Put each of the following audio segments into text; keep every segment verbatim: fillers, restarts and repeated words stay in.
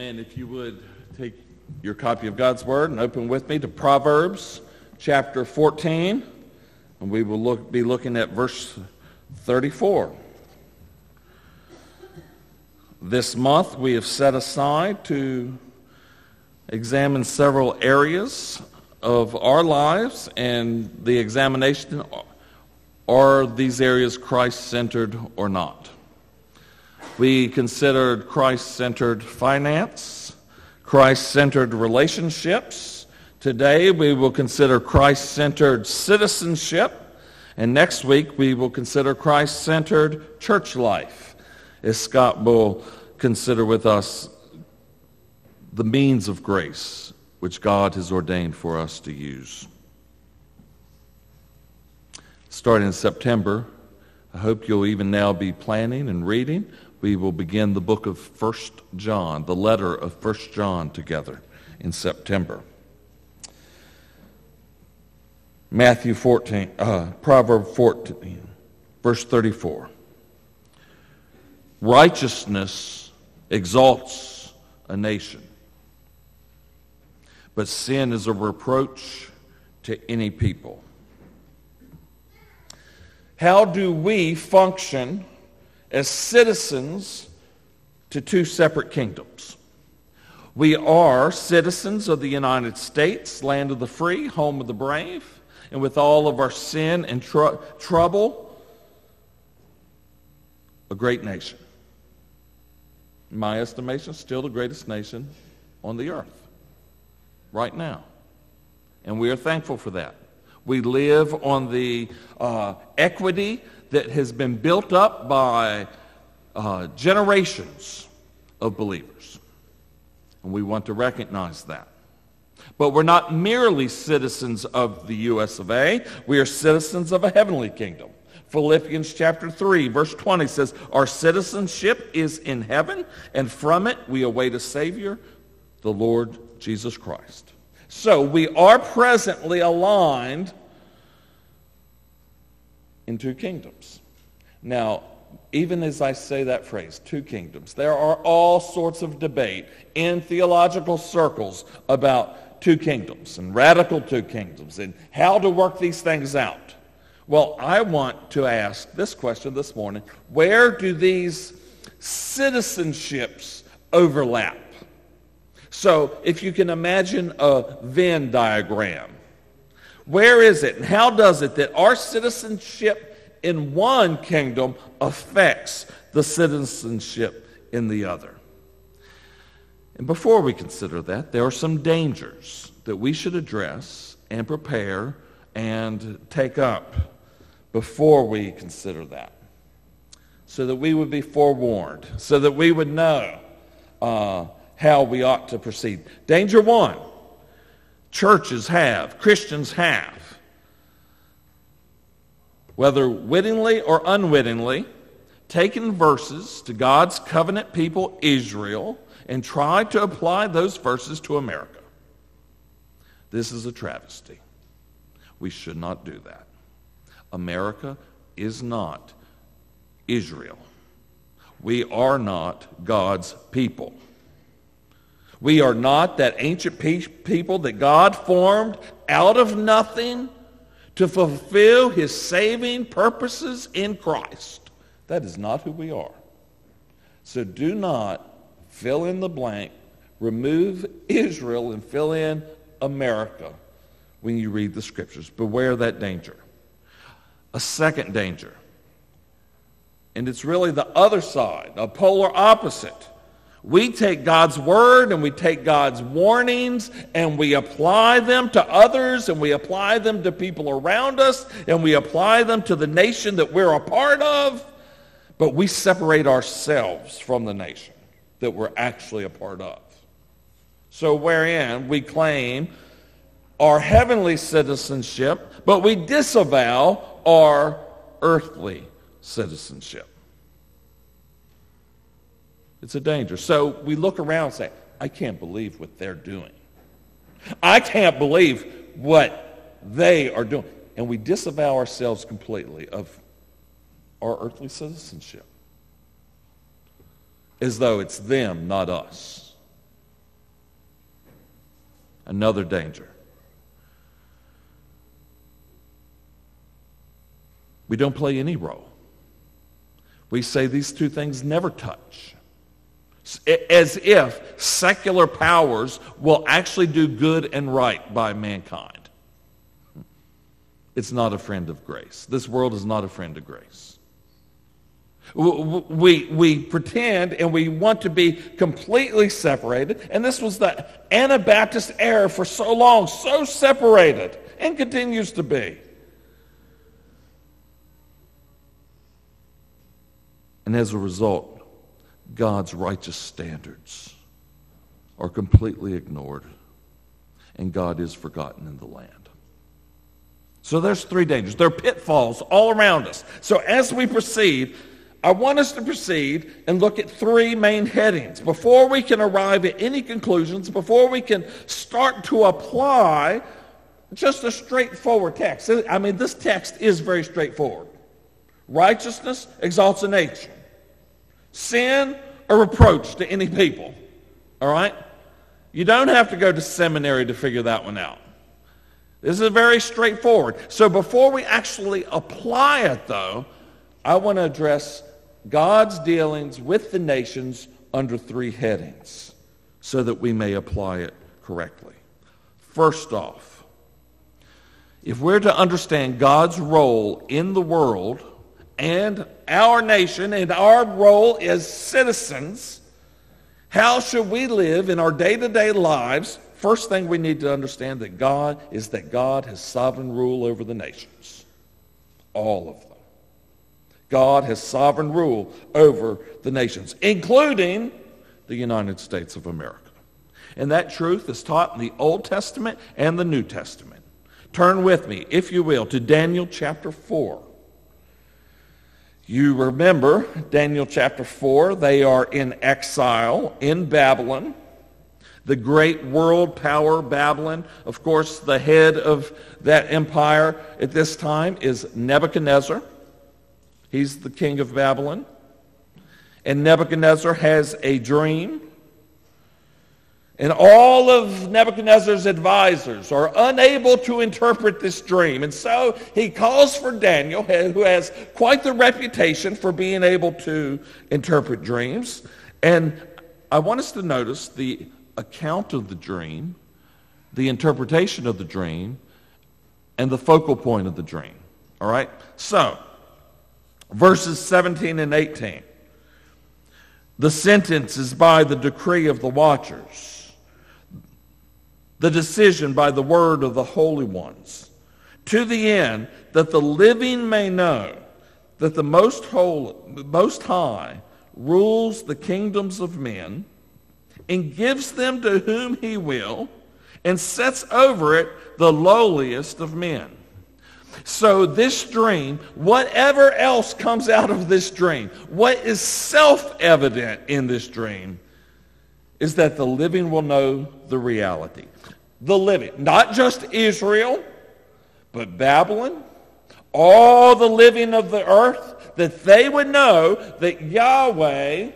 Amen. If you would take your copy of God's Word and open with me to Proverbs chapter fourteen, and we will look, be looking at verse thirty-four. This month we have set aside to examine several areas of our lives, and the examination, are these areas Christ-centered or not? We considered Christ-centered finance, Christ-centered relationships. Today we will consider Christ-centered citizenship, and next week we will consider Christ-centered church life, as Scott will consider with us the means of grace which God has ordained for us to use. Starting in September, I hope you'll even now be planning and reading. We will begin the book of First John, the letter of First John together in September. Matthew fourteen, uh, Proverbs fourteen, verse thirty-four. Righteousness exalts a nation, but sin is a reproach to any people. How do we function as citizens to two separate kingdoms? We are citizens of the United States, land of the free, home of the brave, and with all of our sin and tr- trouble, a great nation. In my estimation, still the greatest nation on the earth right now. And we are thankful for that. We live on the uh, equity that has been built up by uh, generations of believers. And we want to recognize that. But we're not merely citizens of the U S of A. We are citizens of a heavenly kingdom. Philippians chapter three, verse twenty says, our citizenship is in heaven, and from it we await a Savior, the Lord Jesus Christ. So we are presently aligned in two kingdoms. Now, even as I say that phrase, two kingdoms, there are all sorts of debate in theological circles about two kingdoms and radical two kingdoms and how to work these things out. Well, I want to ask this question this morning. Where do these citizenships overlap? So if you can imagine a Venn diagram, where is it and how does it that our citizenship in one kingdom affects the citizenship in the other? And before we consider that, there are some dangers that we should address and prepare and take up before we consider that, so that we would be forewarned, so that we would know uh, how we ought to proceed. Danger one, churches have, Christians have, whether wittingly or unwittingly, taken verses to God's covenant people, Israel, and tried to apply those verses to America. This is a travesty. We should not do that. America is not Israel. We are not God's people. We are not that ancient people that God formed out of nothing to fulfill his saving purposes in Christ. That is not who we are. So do not fill in the blank, remove Israel and fill in America when you read the scriptures. Beware that danger. A second danger, and it's really the other side, a polar opposite. We take God's word and we take God's warnings and we apply them to others and we apply them to people around us and we apply them to the nation that we're a part of, but we separate ourselves from the nation that we're actually a part of. So wherein we claim our heavenly citizenship, but we disavow our earthly citizenship. It's a danger. So we look around and say, I can't believe what they're doing. I can't believe what they are doing. And we disavow ourselves completely of our earthly citizenship, as though it's them, not us. another danger. We don't play any role. We say these two things never touch, as if secular powers will actually do good and right by mankind. It's not a friend of grace. This world is not a friend of grace. We, we pretend and we want to be completely separated, and this was the Anabaptist era for so long, so separated, and continues to be. And as a result, God's righteous standards are completely ignored, and God is forgotten in the land. So there's three dangers. There are pitfalls all around us. So as we proceed, I want us to proceed and look at three main headings. Before we can arrive at any conclusions, before we can start to apply just a straightforward text. I mean, this text is very straightforward. Righteousness exalts a nation. Sin, a reproach to any people, all right? You don't have to go to seminary to figure that one out. This is very straightforward. So before we actually apply it, though, I want to address God's dealings with the nations under three headings so that we may apply it correctly. First off, if we're to understand God's role in the world and our nation and our role as citizens, how should we live in our day-to-day lives? First thing we need to understand that God is that God has sovereign rule over the nations. All of them. God has sovereign rule over the nations, including the United States of America. And that truth is taught in the Old Testament and the New Testament. Turn with me, if you will, to Daniel chapter four. You remember Daniel chapter four, they are in exile in Babylon, the great world power Babylon. Of course, the head of that empire at this time is Nebuchadnezzar. He's the king of Babylon. And Nebuchadnezzar has a dream. And all of Nebuchadnezzar's advisors are unable to interpret this dream. And so he calls for Daniel, who has quite the reputation for being able to interpret dreams. And I want us to notice the account of the dream, the interpretation of the dream, and the focal point of the dream. All right? So, verses seventeen and eighteen. The sentence is by the decree of the watchers. The decision by the word of the holy ones, to the end that the living may know that the Most Holy, Most High rules the kingdoms of men and gives them to whom he will and sets over it the lowliest of men. So this dream, whatever else comes out of this dream, what is self-evident in this dream is that the living will know the reality. The living, not just Israel, but Babylon, all the living of the earth, that they would know that Yahweh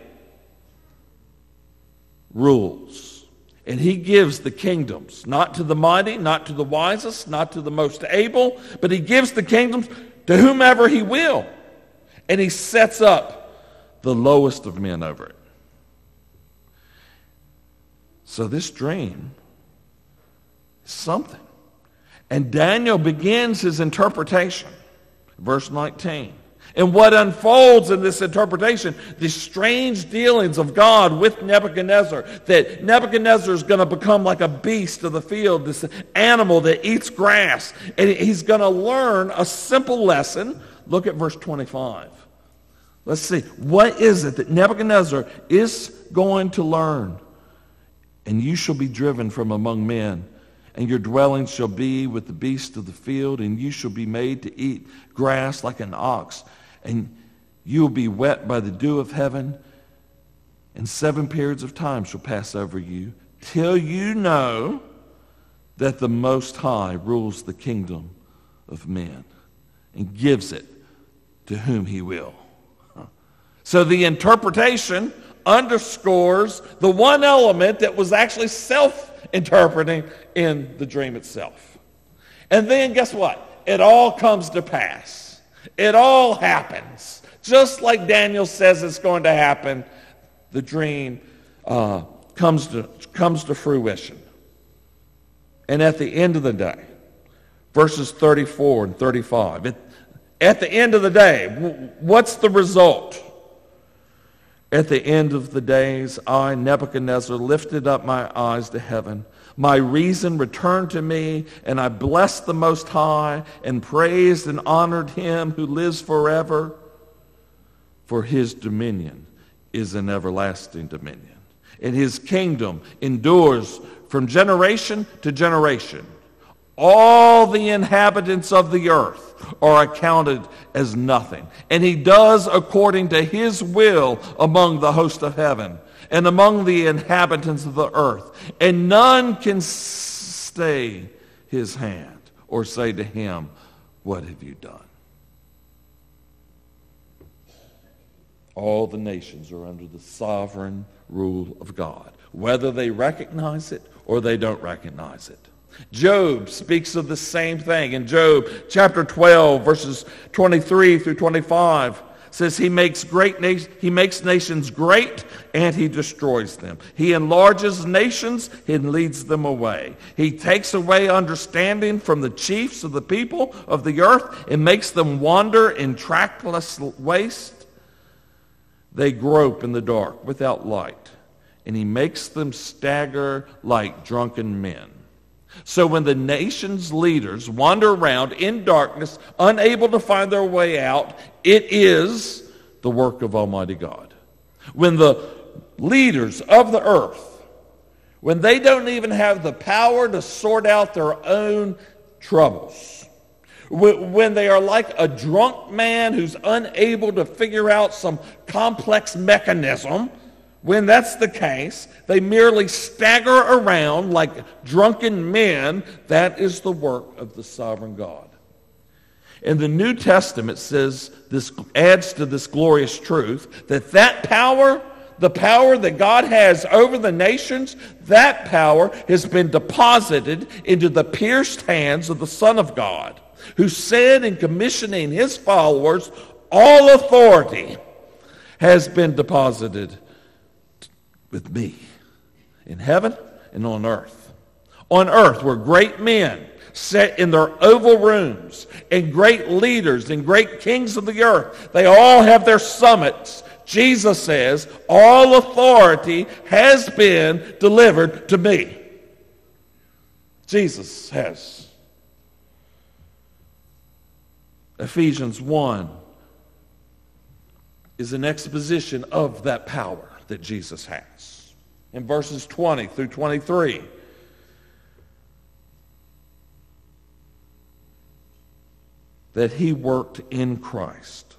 rules. And he gives the kingdoms, not to the mighty, not to the wisest, not to the most able, but he gives the kingdoms to whomever he will. And he sets up the lowest of men over it. So this dream is something. And Daniel begins his interpretation, verse nineteen. And what unfolds in this interpretation, the strange dealings of God with Nebuchadnezzar, that Nebuchadnezzar is going to become like a beast of the field, this animal that eats grass. And he's going to learn a simple lesson. Look at verse twenty-five. Let's see. What is it that Nebuchadnezzar is going to learn? And you shall be driven from among men, and your dwelling shall be with the beasts of the field, and you shall be made to eat grass like an ox, and you will be wet by the dew of heaven, and seven periods of time shall pass over you, till you know that the Most High rules the kingdom of men and gives it to whom he will. So the interpretation underscores the one element that was actually self interpreting in the dream itself. And then guess what? It all comes to pass. It all happens. Just like Daniel says it's going to happen, the dream uh, comes to, comes to fruition. And at the end of the day, verses thirty-four and thirty-five, it, at the end of the day, w- what's the result? At the end of the days, I, Nebuchadnezzar, lifted up my eyes to heaven. My reason returned to me, and I blessed the Most High and praised and honored him who lives forever, for his dominion is an everlasting dominion, and his kingdom endures from generation to generation. All the inhabitants of the earth are accounted as nothing, and he does according to his will among the host of heaven and among the inhabitants of the earth, and none can stay his hand or say to him, what have you done? All the nations are under the sovereign rule of God, whether they recognize it or they don't recognize it. Job speaks of the same thing. In Job chapter twelve, verses twenty-three through twenty-five, says he makes great na- he makes nations great and he destroys them. He enlarges nations and leads them away. He takes away understanding from the chiefs of the people of the earth and makes them wander in trackless waste. They grope in the dark without light, and he makes them stagger like drunken men. So when the nation's leaders wander around in darkness, unable to find their way out, it is the work of Almighty God. When the leaders of the earth, when they don't even have the power to sort out their own troubles, when they are like a drunk man who's unable to figure out some complex mechanism, when that's the case, they merely stagger around like drunken men. That is the work of the sovereign God. And the New Testament says this, adds to this glorious truth, that that power, the power that God has over the nations, that power has been deposited into the pierced hands of the Son of God, who said in commissioning his followers, all authority has been deposited with me in heaven and on earth. On earth, where great men sat in their oval rooms, and great leaders and great kings of the earth, they all have their summits. Jesus says, all authority has been delivered to me. Jesus has. Ephesians one is an exposition of that power that Jesus has. In verses twenty through twenty-three, that he worked in Christ,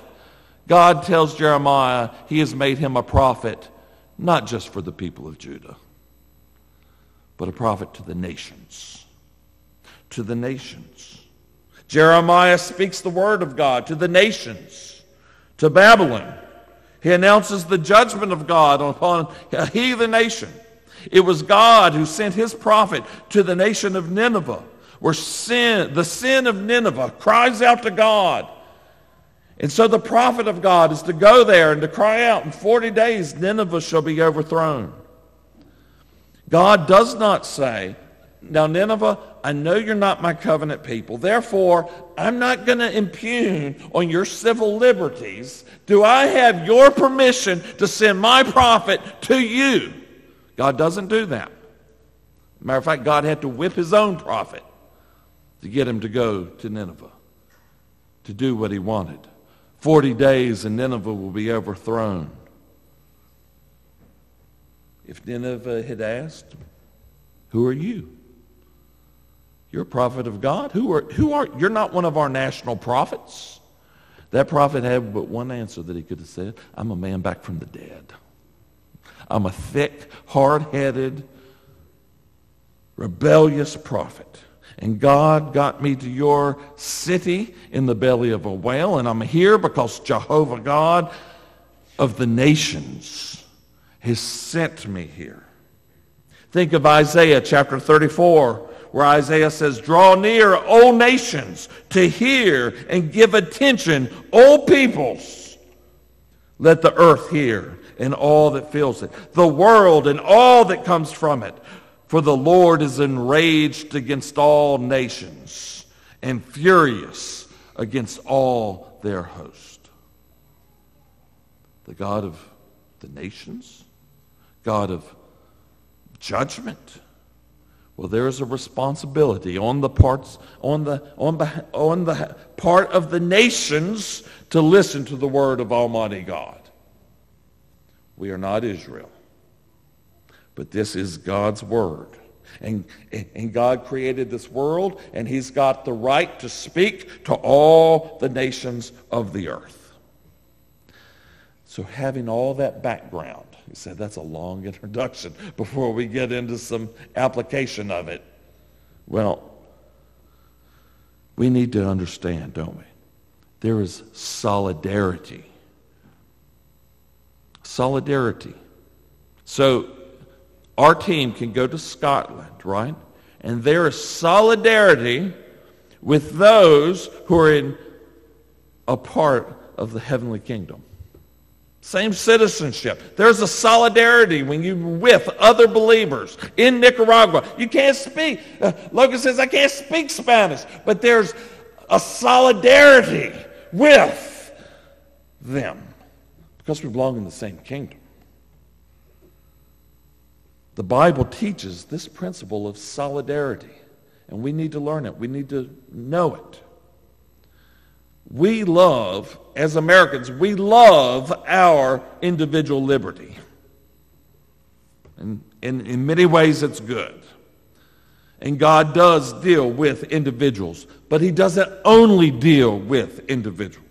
God tells Jeremiah he has made him a prophet, not just for the people of Judah, but a prophet to the nations. To the nations. Jeremiah speaks the word of God to the nations, to Babylon. He announces the judgment of God upon a heathen nation. It was God who sent his prophet to the nation of Nineveh, where sin, the sin of Nineveh cries out to God. And so the prophet of God is to go there and to cry out, in forty days Nineveh shall be overthrown. God does not say, now Nineveh, I know you're not my covenant people. Therefore, I'm not going to impugn on your civil liberties. Do I have your permission to send my prophet to you? God doesn't do that. Matter of fact, God had to whip his own prophet to get him to go to Nineveh to do what he wanted. Forty days and Nineveh will be overthrown. If Nineveh had asked, who are you? You're a prophet of God. Who are, who are, you're not one of our national prophets. That prophet had but one answer that he could have said. I'm a man back from the dead. I'm a thick, hard-headed, rebellious prophet. And God got me to your city in the belly of a whale, and I'm here because Jehovah God of the nations has sent me here. Think of Isaiah chapter thirty-four. where Isaiah says, draw near, O nations, to hear and give attention, O peoples. Let the earth hear and all that fills it, the world and all that comes from it. For the Lord is enraged against all nations and furious against all their host. The God of the nations, God of judgment. Well, there is a responsibility on the parts on the on the on the part of the nations to listen to the word of Almighty God. We are not Israel, but this is God's word. And, and God created this world, and he's got the right to speak to all the nations of the earth. So having all that background, he said that's a long introduction before we get into some application of it. Well, we need to understand, don't we? There is solidarity. Solidarity. So our team can go to Scotland, right? And there is solidarity with those who are in a part of the heavenly kingdom. Same citizenship. There's a solidarity when you're with other believers in Nicaragua. You can't speak. Uh, Logan says, I can't speak Spanish. But there's a solidarity with them because we belong in the same kingdom. The Bible teaches this principle of solidarity, and we need to learn it. We need to know it. We love, as Americans, we love our individual liberty. And, and in many ways, it's good. And God does deal with individuals, but he doesn't only deal with individuals.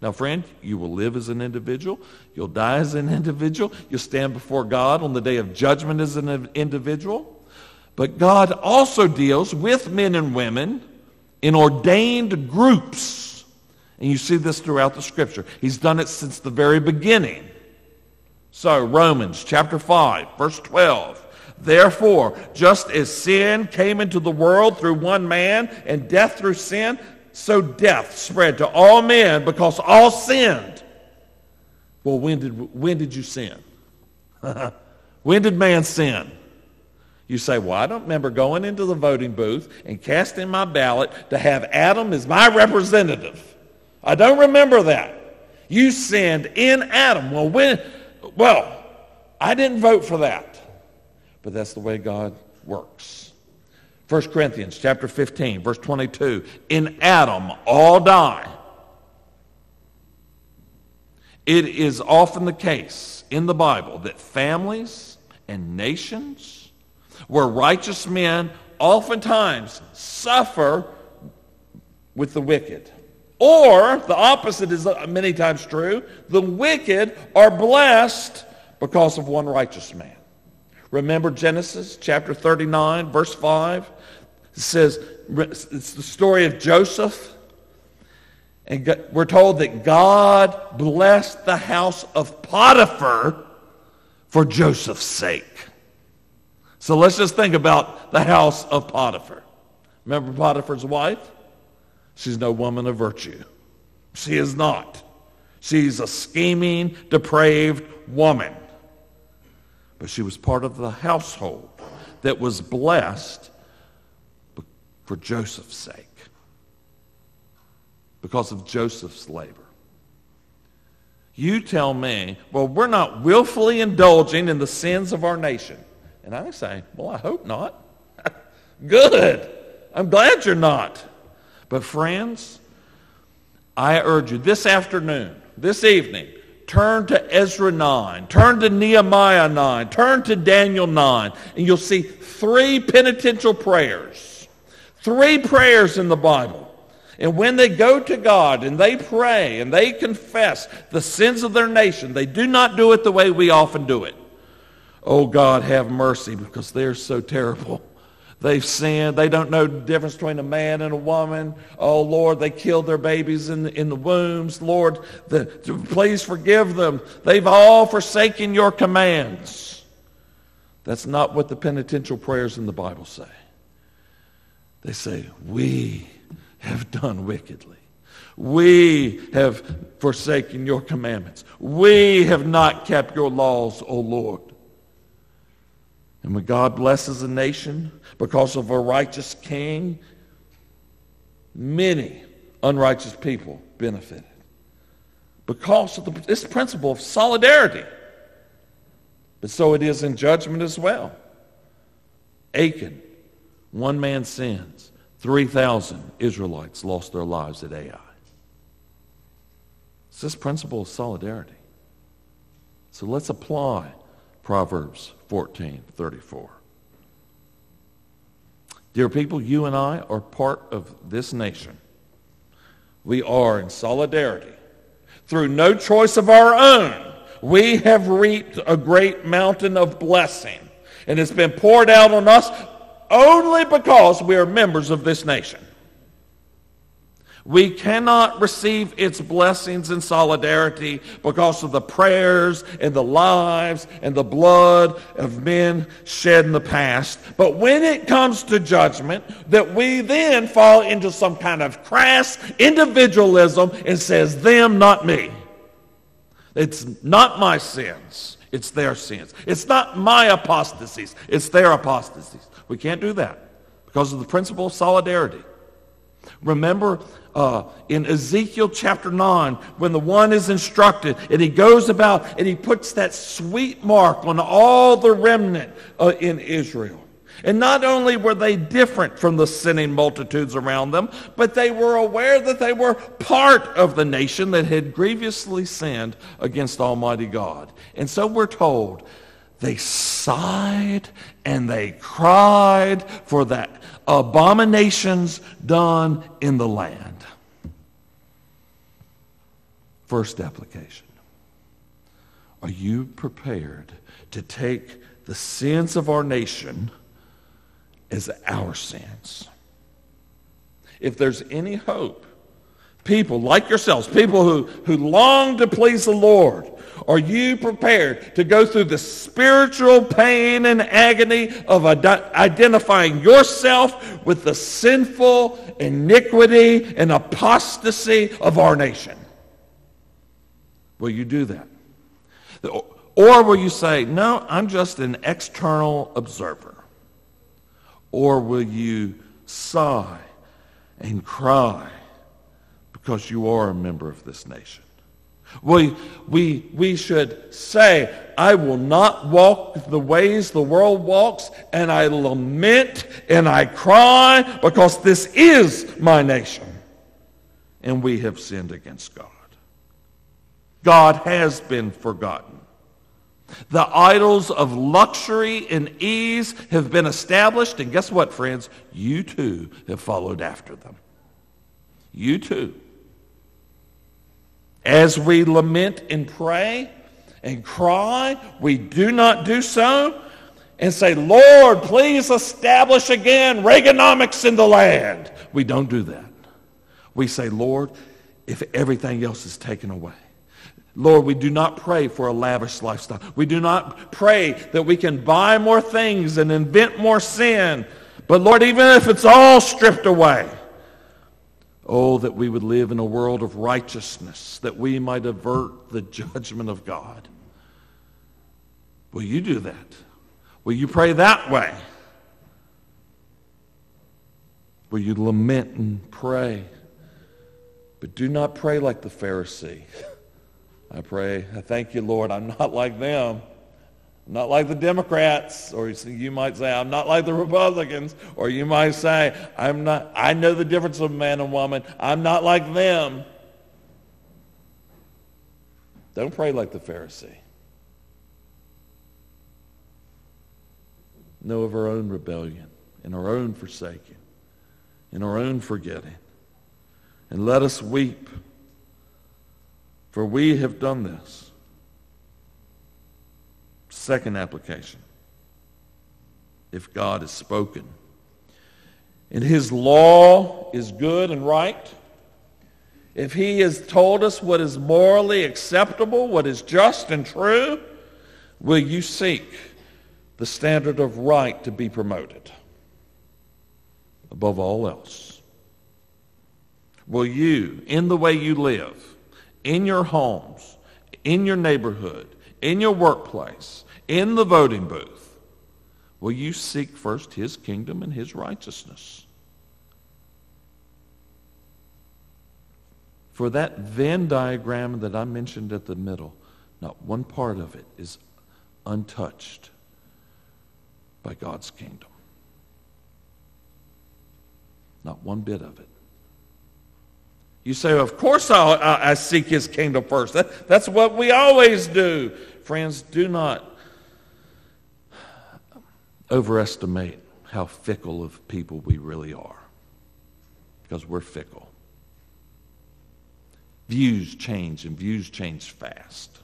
Now, friend, you will live as an individual. You'll die as an individual. You'll stand before God on the day of judgment as an individual. But God also deals with men and women in ordained groups. And you see this throughout the Scripture. He's done it since the very beginning. So, Romans chapter five, verse twelve. Therefore, just as sin came into the world through one man, and death through sin, so death spread to all men because all sinned. Well, when did, when did you sin? When did man sin? You say, well, I don't remember going into the voting booth and casting my ballot to have Adam as my representative. I don't remember that. You sinned in Adam. Well, when? Well, I didn't vote for that. But that's the way God works. First Corinthians chapter fifteen, verse twenty-two. In Adam all die. It is often the case in the Bible that families and nations where righteous men oftentimes suffer with the wicked. Or, the opposite is many times true, the wicked are blessed because of one righteous man. Remember Genesis chapter thirty-nine, verse five? It says, it's the story of Joseph. And we're told that God blessed the house of Potiphar for Joseph's sake. So let's just think about the house of Potiphar. Remember Potiphar's wife? She's no woman of virtue. She is not. She's a scheming, depraved woman. But she was part of the household that was blessed for Joseph's sake, because of Joseph's labor. You tell me, well, we're not willfully indulging in the sins of our nation. And I say, well, I hope not. Good. I'm glad you're not. But friends, I urge you this afternoon, this evening, turn to Ezra nine, turn to Nehemiah nine, turn to Daniel nine, and you'll see three penitential prayers, three prayers in the Bible. And when they go to God and they pray and they confess the sins of their nation, they do not do it the way we often do it. Oh, God, have mercy, because they're so terrible. They've sinned. They don't know the difference between a man and a woman. Oh, Lord, they killed their babies in, in the wombs. Lord, the, please forgive them. They've all forsaken your commands. That's not what the penitential prayers in the Bible say. They say, we have done wickedly. We have forsaken your commandments. We have not kept your laws, O Lord. And when God blesses a nation because of a righteous king, many unrighteous people benefited. Because of the, this principle of solidarity. But so it is in judgment as well. Achan, one man's sins, three thousand Israelites lost their lives at Ai. It's this principle of solidarity. So let's apply Proverbs fourteen thirty-four. Dear people, you and I are part of this nation. We are in solidarity. Through no choice of our own, we have reaped a great mountain of blessing. And it's been poured out on us only because we are members of this nation. We cannot receive its blessings in solidarity because of the prayers and the lives and the blood of men shed in the past. But when it comes to judgment, that we then fall into some kind of crass individualism and says, them, not me. It's not my sins. It's their sins. It's not my apostasies. It's their apostasies. We can't do that because of the principle of solidarity. Remember uh, in Ezekiel chapter nine, when the one is instructed and he goes about and he puts that sweet mark on all the remnant uh, in Israel. And not only were they different from the sinning multitudes around them, but they were aware that they were part of the nation that had grievously sinned against Almighty God. And so we're told, they sighed and they cried for the abominations done in the land. First application. Are you prepared to take the sins of our nation as our sins? If there's any hope, people like yourselves, people who, who long to please the Lord, are you prepared to go through the spiritual pain and agony of ad- identifying yourself with the sinful iniquity and apostasy of our nation? Will you do that? Or will you say, no, I'm just an external observer? Or will you sigh and cry because you are a member of this nation? We, we, we should say, I will not walk the ways the world walks, and I lament and I cry because this is my nation. And we have sinned against God. God has been forgotten. The idols of luxury and ease have been established, and guess what, friends? You too have followed after them. You too. As we lament and pray and cry, we do not do so and say, Lord, please establish again Reaganomics in the land. We don't do that. We say, Lord, if everything else is taken away. Lord, we do not pray for a lavish lifestyle. We do not pray that we can buy more things and invent more sin. But Lord, even if it's all stripped away, oh, that we would live in a world of righteousness, that we might avert the judgment of God. Will you do that? Will you pray that way? Will you lament and pray? But do not pray like the Pharisee. I pray, I thank you, Lord, I'm not like them. I'm not like the Democrats, or you might say, I'm not like the Republicans, or you might say, I'm not, I know the difference of man and woman. I'm not like them. Don't pray like the Pharisee. Know of our own rebellion, and our own forsaking, and our own forgetting. And let us weep, for we have done this. Second application. If God has spoken and his law is good and right, if he has told us what is morally acceptable, what is just and true, will you seek the standard of right to be promoted? above all else? Will you, in the way you live, in your homes, in your neighborhood, in your workplace, in the voting booth, will you seek first his kingdom and his righteousness? For that Venn diagram that I mentioned at the middle, not one part of it is untouched by God's kingdom. Not one bit of it. You say, of course I, I, I seek his kingdom first. That, that's what we always do. Friends, do not overestimate how fickle of people we really are, because we're fickle. Views change, and views change fast.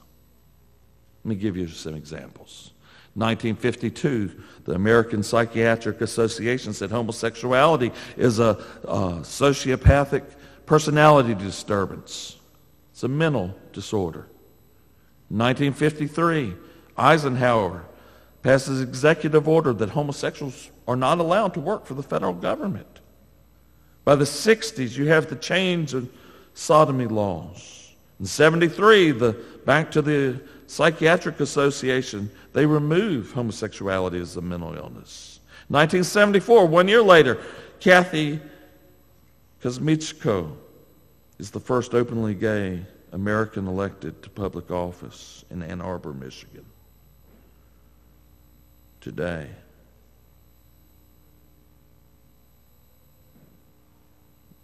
Let me give you some examples. nineteen fifty-two, the American Psychiatric Association said homosexuality is a, a sociopathic personality disturbance. It's a mental disorder. nineteen fifty-three, Eisenhower passes executive order that homosexuals are not allowed to work for the federal government. By the sixties, you have the change of sodomy laws. In seventy-three, the back to the Psychiatric Association, they remove homosexuality as a mental illness. nineteen seventy-four, one year later, Kathy Kosciuszko is the first openly gay American elected to public office in Ann Arbor, Michigan. Today,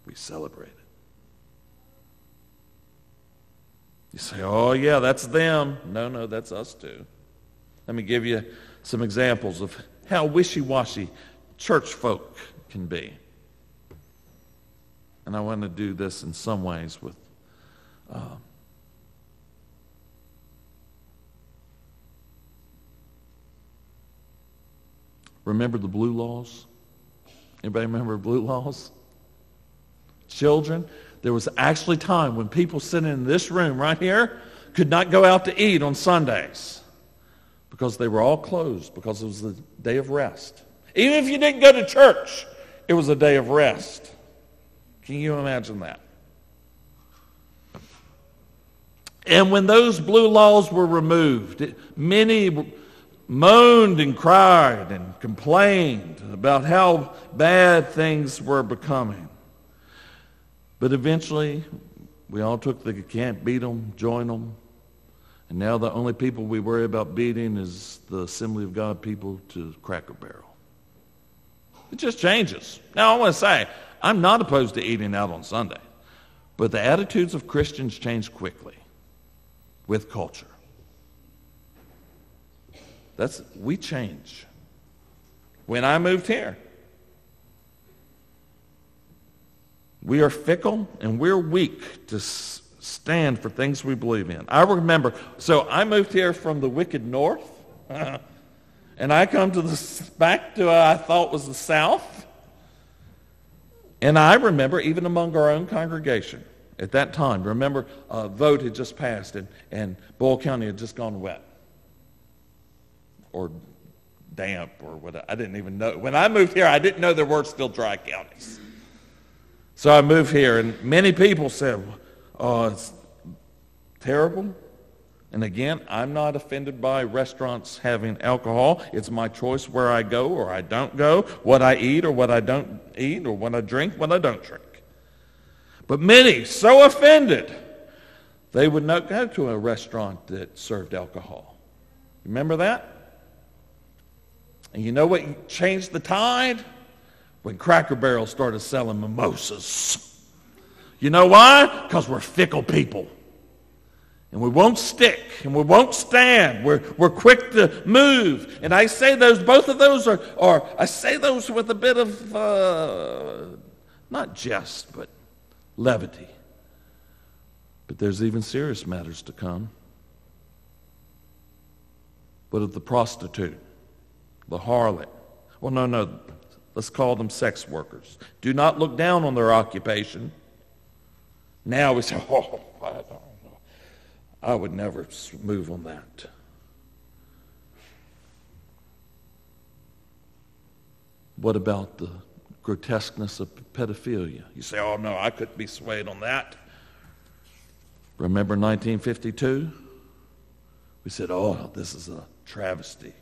we celebrate it. You say, oh, yeah, that's them. No, no, that's us too. Let me give you some examples of how wishy-washy church folk can be. And I want to do this in some ways with uh, remember the blue laws? Anybody remember blue laws? Children, there was actually time when people sitting in this room right here could not go out to eat on Sundays because they were all closed, because it was the day of rest. Even if you didn't go to church, it was a day of rest. Can you imagine that? And when those blue laws were removed, many moaned and cried and complained about how bad things were becoming. But eventually, we all took the can't beat them, join them. And now the only people we worry about beating is the Assembly of God people to Cracker Barrel. It just changes. Now, I want to say, I'm not opposed to eating out on Sunday. But the attitudes of Christians change quickly with culture. That's, we change. When I moved here, we are fickle and we're weak to s- stand for things we believe in. I remember, so I moved here from the wicked north, and I come to the back to what I thought was the south. And I remember, even among our own congregation at that time, remember a vote had just passed, and, and Boyle County had just gone wet or damp or whatever. I didn't even know. When I moved here, I didn't know there were still dry counties. So I moved here, and many people said, oh, it's terrible. And again, I'm not offended by restaurants having alcohol. It's my choice where I go or I don't go, what I eat or what I don't eat, or what I drink, what I don't drink. But many, so offended, they would not go to a restaurant that served alcohol. Remember that? And you know what changed the tide? When Cracker Barrel started selling mimosas. You know why? Because we're fickle people. And we won't stick, and we won't stand. We're, we're quick to move. And I say those, both of those are, are I say those with a bit of, uh, not jest, but levity. But there's even serious matters to come. But of the prostitute, the harlot, well, no, no, let's call them sex workers. Do not look down on their occupation. Now we say, oh, I don't know. I would never move on that. What about the grotesqueness of pedophilia. You say, oh no, I couldn't be swayed on that. Remember nineteen fifty-two? We said, oh, this is a travesty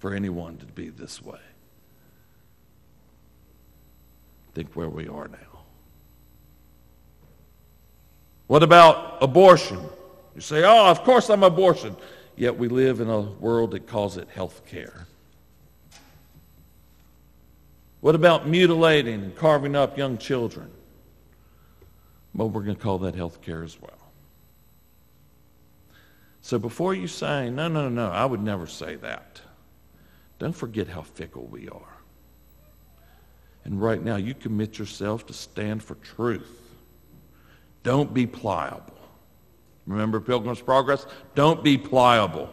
for anyone to be this way. Think where we are now. What about abortion? You say, oh, of course I'm abortion. Yet we live in a world that calls it health care. What about mutilating and carving up young children? Well, we're going to call that health care as well. So before you say, no, no, no, I would never say that, don't forget how fickle we are. And right now, you commit yourself to stand for truth. Don't be pliable. Remember Pilgrim's Progress? Don't be pliable.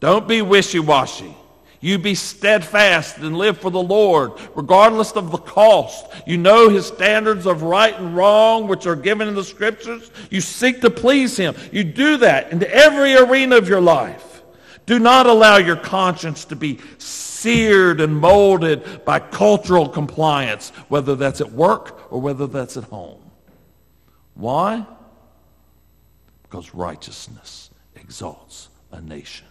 Don't be wishy-washy. You be steadfast and live for the Lord, regardless of the cost. You know his standards of right and wrong, which are given in the scriptures. You seek to please him. You do that in every arena of your life. Do not allow your conscience to be seared and molded by cultural compliance, whether that's at work or whether that's at home. Why? Because righteousness exalts a nation.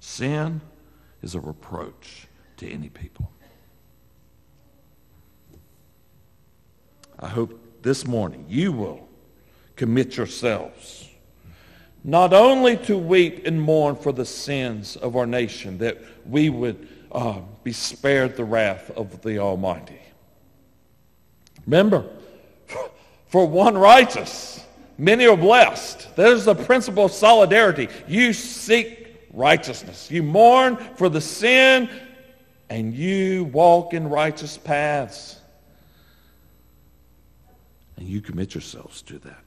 Sin is a reproach to any people. I hope this morning you will commit yourselves not only to weep and mourn for the sins of our nation, that we would uh, be spared the wrath of the Almighty. Remember, for one righteous, many are blessed. There's the principle of solidarity. You seek righteousness. You mourn for the sin, and you walk in righteous paths. And you commit yourselves to that.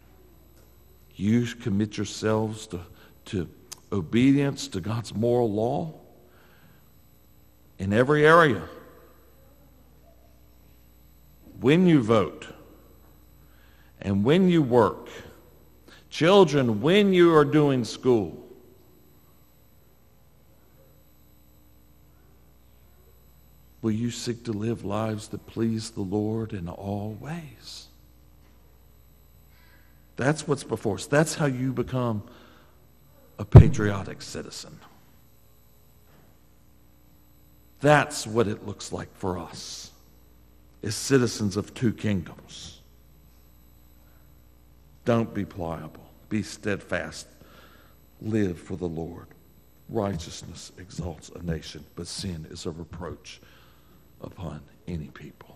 You commit yourselves to, to obedience to God's moral law in every area. When you vote, and when you work, children, when you are doing school, will you seek to live lives that please the Lord in all ways? That's what's before us. That's how you become a patriotic citizen. That's what it looks like for us as citizens of two kingdoms. Don't be pliable. Be steadfast. Live for the Lord. Righteousness exalts a nation, but sin is a reproach upon any people.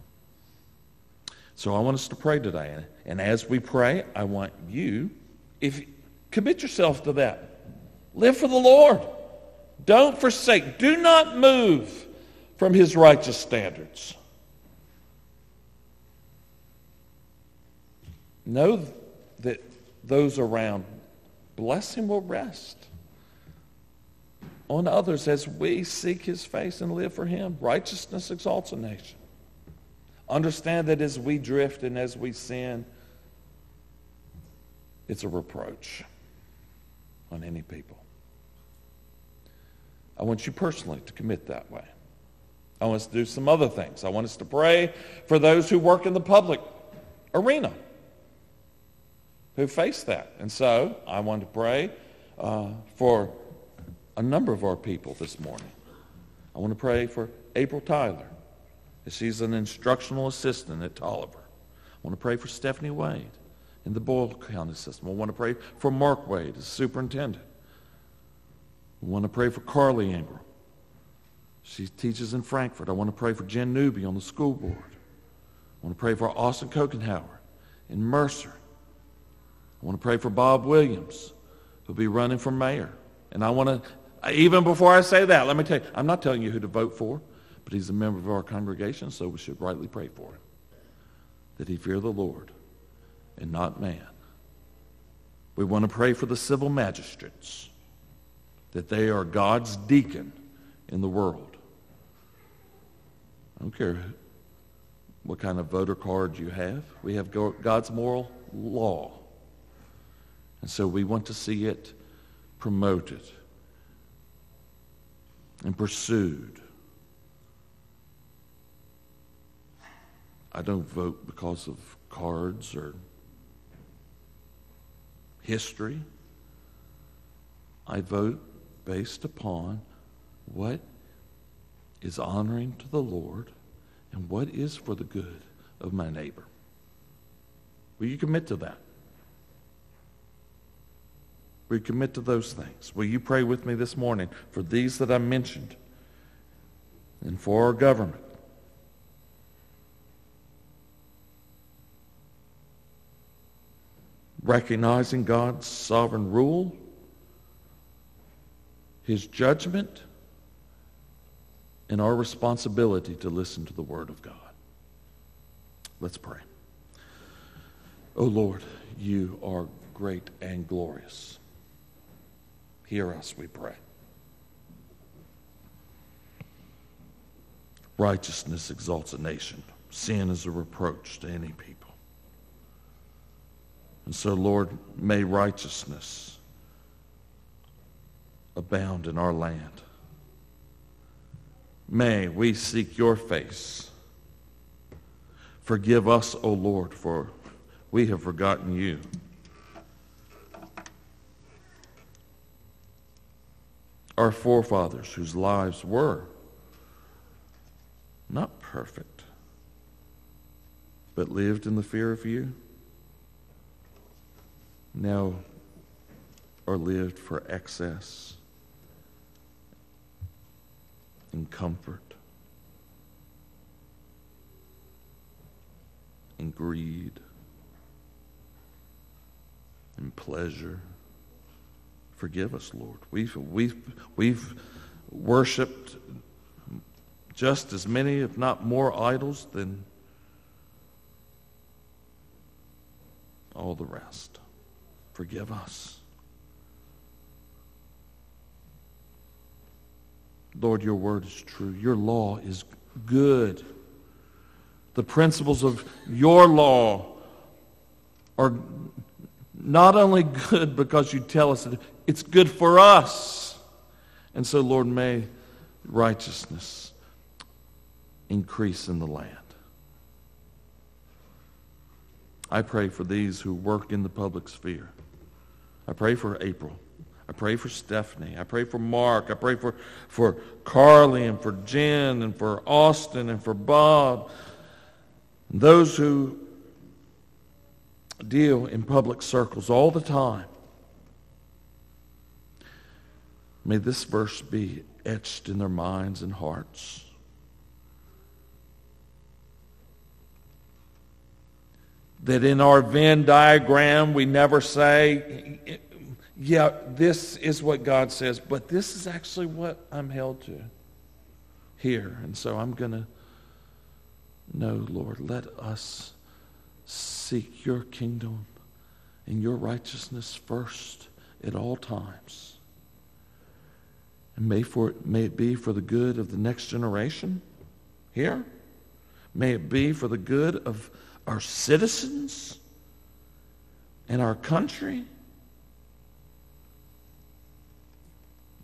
So I want us to pray today. And as we pray, I want you, if you commit yourself to that. Live for the Lord. Don't forsake. Do not move from his righteous standards. Know that those around, blessing will rest on others as we seek his face and live for him. Righteousness exalts a nation. Understand that as we drift and as we sin, it's a reproach on any people. I want you personally to commit that way. I want us to do some other things. I want us to pray for those who work in the public arena, who face that. And so I want to pray uh, for a number of our people this morning. I want to pray for April Tyler, as she's an instructional assistant at Tolliver. I want to pray for Stephanie Wade in the Boyle County system. I want to pray for Mark Wade as superintendent. I want to pray for Carly Ingram. She teaches in Frankfort. I want to pray for Jen Newby on the school board. I want to pray for Austin Kokenhauer in Mercer. I want to pray for Bob Williams, who'll be running for mayor. And I want to, even before I say that, let me tell you, I'm not telling you who to vote for, but he's a member of our congregation, so we should rightly pray for him, that he fear the Lord and not man. We want to pray for the civil magistrates, that they are God's deacon in the world. I don't care what kind of voter card you have. We have God's moral law. And so we want to see it promoted and pursued. I don't vote because of cards or history. I vote based upon what is honoring to the Lord and what is for the good of my neighbor. Will you commit to that? Will you commit to those things? Will you pray with me this morning for these that I mentioned and for our government? Recognizing God's sovereign rule, his judgment, and our responsibility to listen to the word of God. Let's pray. O Lord, you are great and glorious. Hear us, we pray. Righteousness exalts a nation. Sin is a reproach to any people. And so, Lord, may righteousness abound in our land. May we seek your face. Forgive us, O Lord, for we have forgotten you. Our forefathers whose lives were not perfect, but lived in the fear of you, now are lived for excess and comfort and greed and pleasure. Forgive us, Lord. We've, we've, we've worshipped just as many, if not more, idols than all the rest. Forgive us. Lord, your word is true. Your law is good. The principles of your law are not only good because you tell us that it's good for us. And so, Lord, may righteousness increase in the land. I pray for these who work in the public sphere. I pray for April. I pray for Stephanie. I pray for Mark. I pray for, for Carly and for Jen and for Austin and for Bob. And those who deal in public circles all the time. May this verse be etched in their minds and hearts. That in our Venn diagram we never say, yeah, this is what God says, but this is actually what I'm held to here. And so I'm going to, no, Lord, let us seek your kingdom and your righteousness first at all times. And may, for, may it be for the good of the next generation here. May it be for the good of our citizens and our country.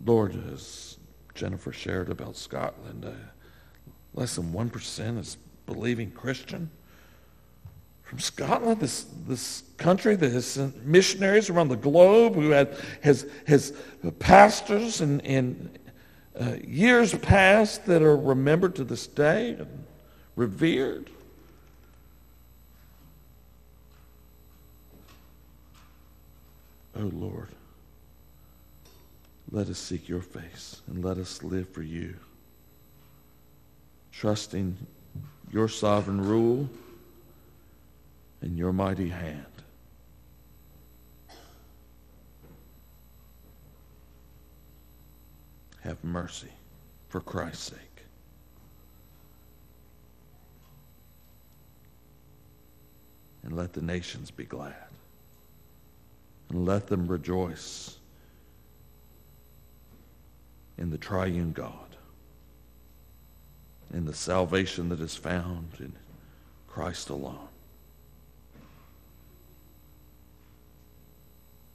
Lord, as Jennifer shared about Scotland, uh, less than one percent is believing Christian. From Scotland, this this country that has sent missionaries around the globe, who had, has has pastors in, in uh, years past that are remembered to this day and revered. Oh Lord, let us seek your face and let us live for you, trusting your sovereign rule and your mighty hand. Have mercy for Christ's sake. And let the nations be glad. And let them rejoice in the triune God, in the salvation that is found in Christ alone.